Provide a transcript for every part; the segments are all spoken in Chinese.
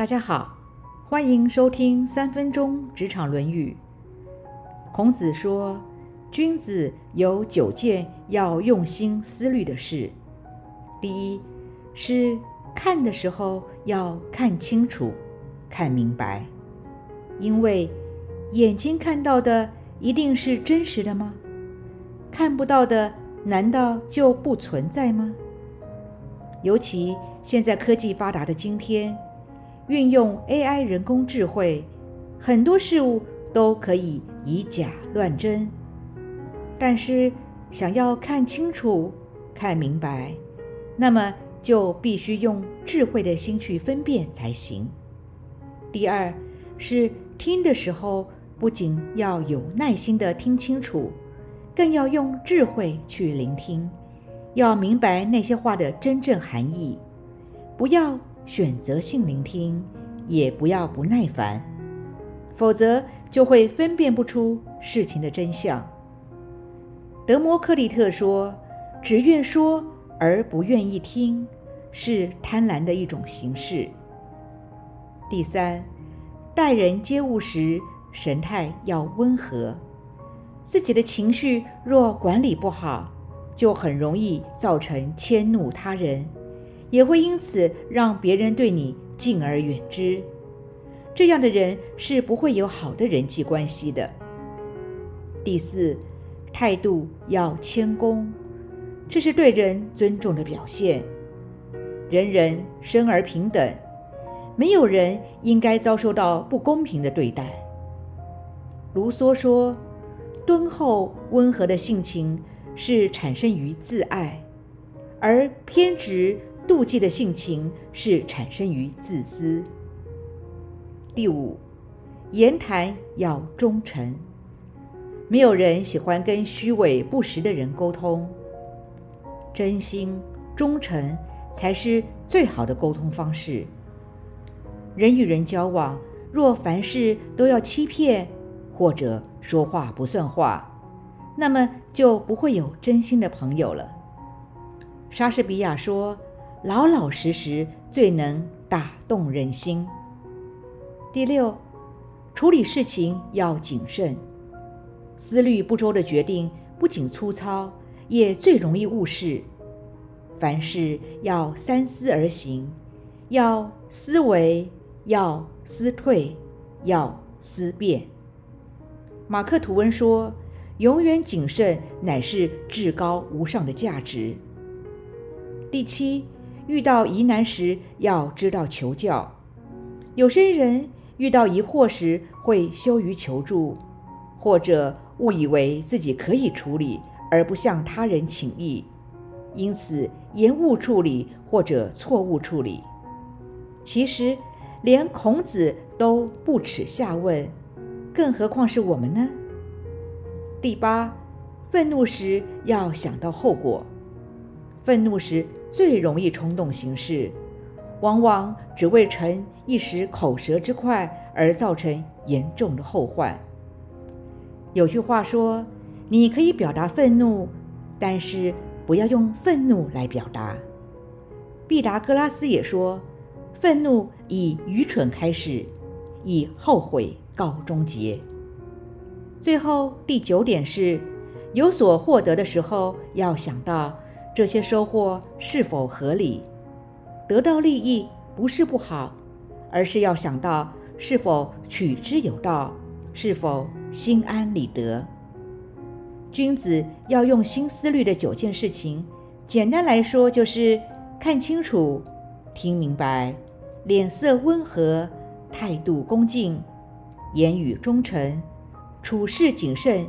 大家好，欢迎收听3分钟职场论语。孔子说，君子有9件要用心思虑的事。第一，是看的时候要看清楚、看明白，因为眼睛看到的一定是真实的吗？看不到的难道就不存在吗？尤其现在科技发达的今天，运用 AI 人工智慧，很多事物都可以以假乱真。但是想要看清楚、看明白，那么就必须用智慧的心去分辨才行。第二，是听的时候不仅要有耐心地听清楚，更要用智慧去聆听，要明白那些话的真正含义，不要选择性聆听，也不要不耐烦，否则就会分辨不出事情的真相。德谟克利特说，只愿说而不愿意听，是贪婪的一种形式。第三，待人接物时神态要温和，自己的情绪若管理不好，就很容易造成迁怒他人，也会因此让别人对你敬而远之，这样的人是不会有好的人际关系的。第四，态度要谦恭，这是对人尊重的表现。人人生而平等，没有人应该遭受到不公平的对待。卢梭说，敦厚温和的性情是产生于自爱，而偏执妒忌的性情是产生于自私。第五，言谈要忠诚，没有人喜欢跟虚伪不实的人沟通，真心忠诚才是最好的沟通方式。人与人交往，若凡事都要欺骗或者说话不算话，那么就不会有真心的朋友了。莎士比亚说，老老实实最能打动人心。第六，处理事情要谨慎，思虑不周的决定不仅粗糙，也最容易误事。凡事要三思而行，要思维，要思退，要思变。马克吐温说，永远谨慎乃是至高无上的价值。第七，遇到疑难时要知道求教，有些人遇到疑惑时会羞于求助，或者误以为自己可以处理，而不向他人请益，因此延误处理或者错误处理。其实连孔子都不耻下问，更何况是我们呢？第八，愤怒时要想到后果，愤怒时最容易冲动行事，往往只为逞一时口舌之快而造成严重的后患。有句话说，你可以表达愤怒，但是不要用愤怒来表达。毕达哥拉斯也说，愤怒以愚蠢开始，以后悔告终结。最后第9点是，有所获得的时候要想到这些收获是否合理？得到利益不是不好，而是要想到是否取之有道，是否心安理得。君子要用心思虑的9件事情，简单来说就是看清楚、听明白、脸色温和、态度恭敬、言语忠诚、处事谨慎、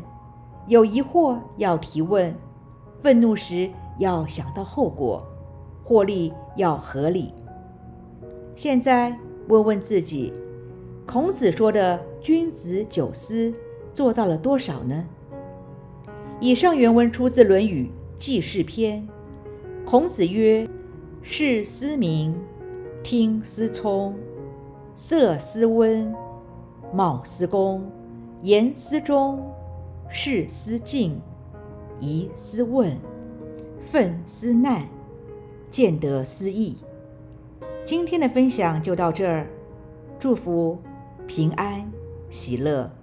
有疑惑要提问、愤怒时要想到后果，获利要合理。现在问问自己，孔子说的君子9思做到了多少呢？以上原文出自《论语·记事篇》。孔子曰，视思明，听思聪，色思温，貌思恭，言思忠，事思敬，疑思问，愤思难，见得思义。今天的分享就到这儿，祝福平安喜乐。